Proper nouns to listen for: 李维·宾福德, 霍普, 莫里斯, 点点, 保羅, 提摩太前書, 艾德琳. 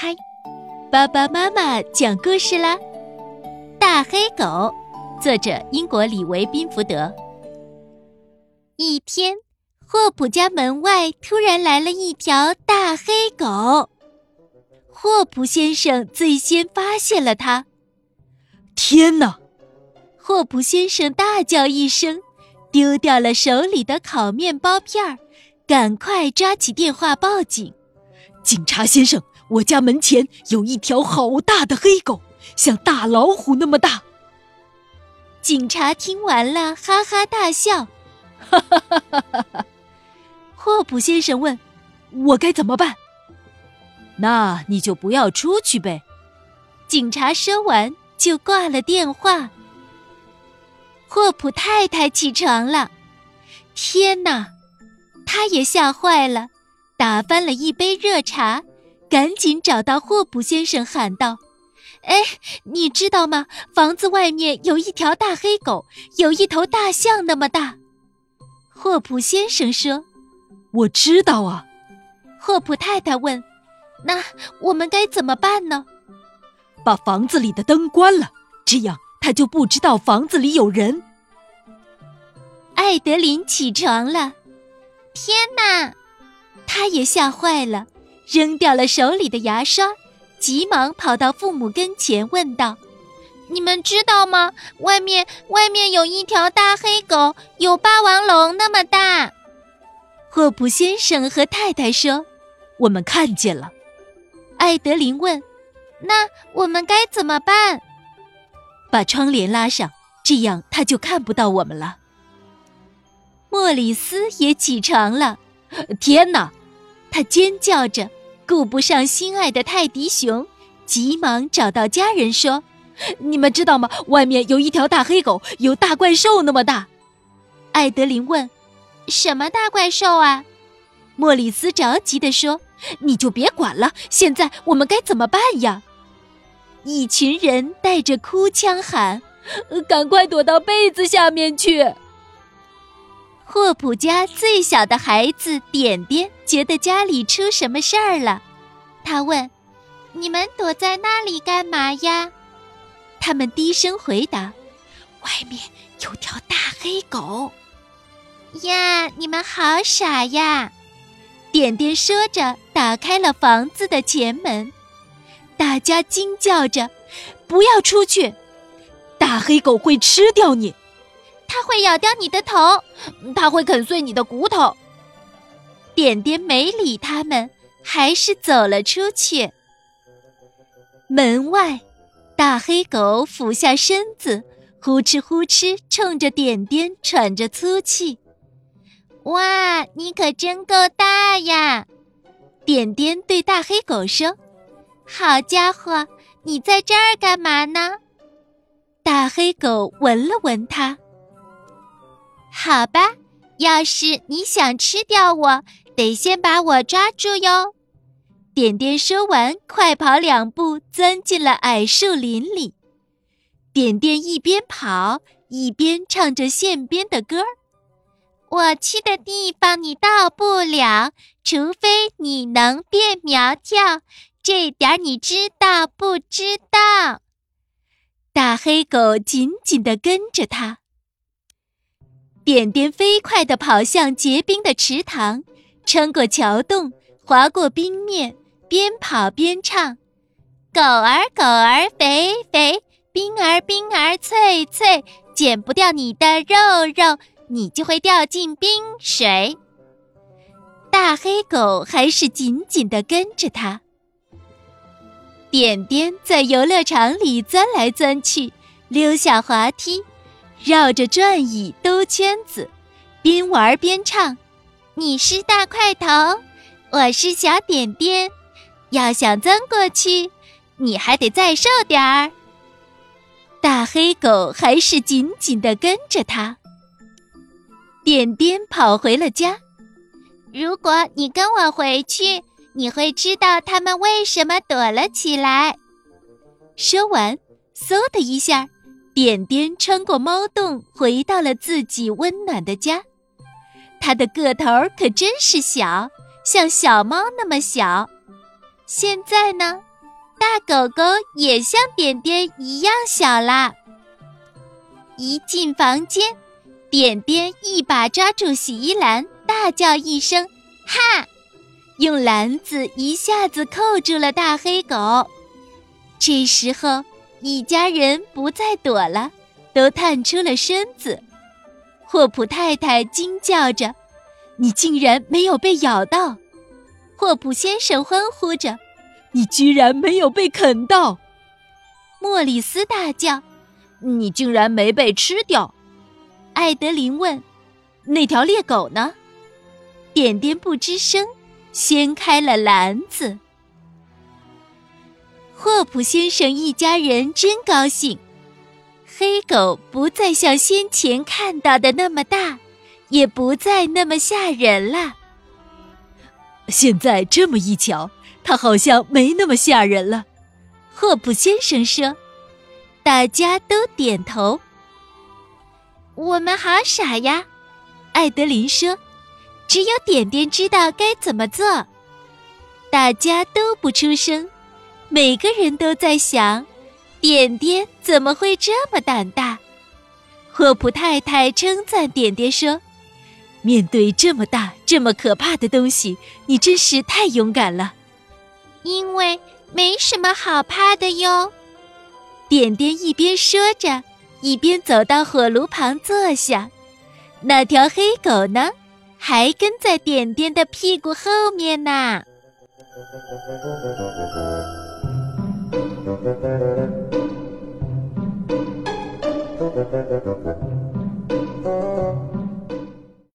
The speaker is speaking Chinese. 嗨，爸爸妈妈讲故事啦！大黑狗，作者英国李维·宾福德。一天，霍普家门外突然来了一条大黑狗，霍普先生最先发现了它。天哪！霍普先生大叫一声，丢掉了手里的烤面包片儿，赶快抓起电话报警。警察先生，我家门前有一条好大的黑狗，像大老虎那么大。警察听完了，哈哈大笑。哈哈哈哈哈哈！霍普先生问：“我该怎么办？”那你就不要出去呗。警察说完就挂了电话。霍普太太起床了，天哪，她也吓坏了。打翻了一杯热茶，赶紧找到霍普先生喊道：哎，你知道吗？房子外面有一条大黑狗，有一头大象那么大。霍普先生说：我知道啊。霍普太太问：那我们该怎么办呢？把房子里的灯关了，这样他就不知道房子里有人。艾德琳起床了，天哪！他也吓坏了，扔掉了手里的牙刷，急忙跑到父母跟前问道：你们知道吗？外面有一条大黑狗，有霸王龙那么大。霍普先生和太太说：我们看见了。艾德琳问：那我们该怎么办？把窗帘拉上，这样他就看不到我们了。莫里斯也起床了，天哪！他尖叫着，顾不上心爱的泰迪熊，急忙找到家人说：你们知道吗？外面有一条大黑狗，有大怪兽那么大。艾德琳问：什么大怪兽啊？莫里斯着急地说：你就别管了，现在我们该怎么办呀？一群人带着哭腔喊：赶快躲到被子下面去。霍普家最小的孩子点点觉得家里出什么事儿了，他问：你们躲在那里干嘛呀？他们低声回答：外面有条大黑狗。呀，你们好傻呀！点点说着打开了房子的前门，大家惊叫着：不要出去，大黑狗会吃掉你，它会咬掉你的头，它会啃碎你的骨头。点点没理他们，还是走了出去。门外，大黑狗俯下身子，呼哧呼哧冲着点点喘着粗气。哇，你可真够大呀！点点对大黑狗说：好家伙，你在这儿干嘛呢？大黑狗闻了闻它。好吧，要是你想吃掉我，得先把我抓住哟。点点说完，快跑2步，钻进了矮树林里。点点一边跑，一边唱着线边的歌：我去的地方你到不了，除非你能变苗条，这点你知道不知道？大黑狗紧紧地跟着他。点点飞快地跑向结冰的池塘，穿过桥洞，划过冰面，边跑边唱：狗儿狗儿肥肥，冰儿冰儿脆脆，剪不掉你的肉肉，你就会掉进冰水。大黑狗还是紧紧地跟着它。点点在游乐场里钻来钻去，溜下滑梯，绕着转椅兜圈子，边玩边唱：你是大块头，我是小点点，要想钻过去，你还得再瘦点儿。大黑狗还是紧紧地跟着它。点点跑回了家。如果你跟我回去，你会知道他们为什么躲了起来。说完，嗖的一下，点点穿过猫洞，回到了自己温暖的家。它的个头可真是小，像小猫那么小。现在呢，大狗狗也像点点一样小啦。一进房间，点点一把抓住洗衣篮，大叫一声哈，用篮子一下子扣住了大黑狗。这时候一家人不再躲了，都探出了身子。霍普太太惊叫着，你竟然没有被咬到。霍普先生欢呼着，你居然没有被啃到。莫里斯大叫，你竟然没被吃掉。艾德琳问，那条猎狗呢？点点不吱声，掀开了篮子。霍普先生一家人真高兴，黑狗不再像先前看到的那么大，也不再那么吓人了。现在这么一瞧，它好像没那么吓人了，霍普先生说。大家都点头。我们好傻呀，艾德琳说，只有点点知道该怎么做。大家都不出声，每个人都在想，点点怎么会这么胆大。霍普太太称赞点点说，面对这么大这么可怕的东西，你真是太勇敢了。因为没什么好怕的哟。点点一边说着，一边走到火炉旁坐下。那条黑狗呢，还跟在点点的屁股后面呢。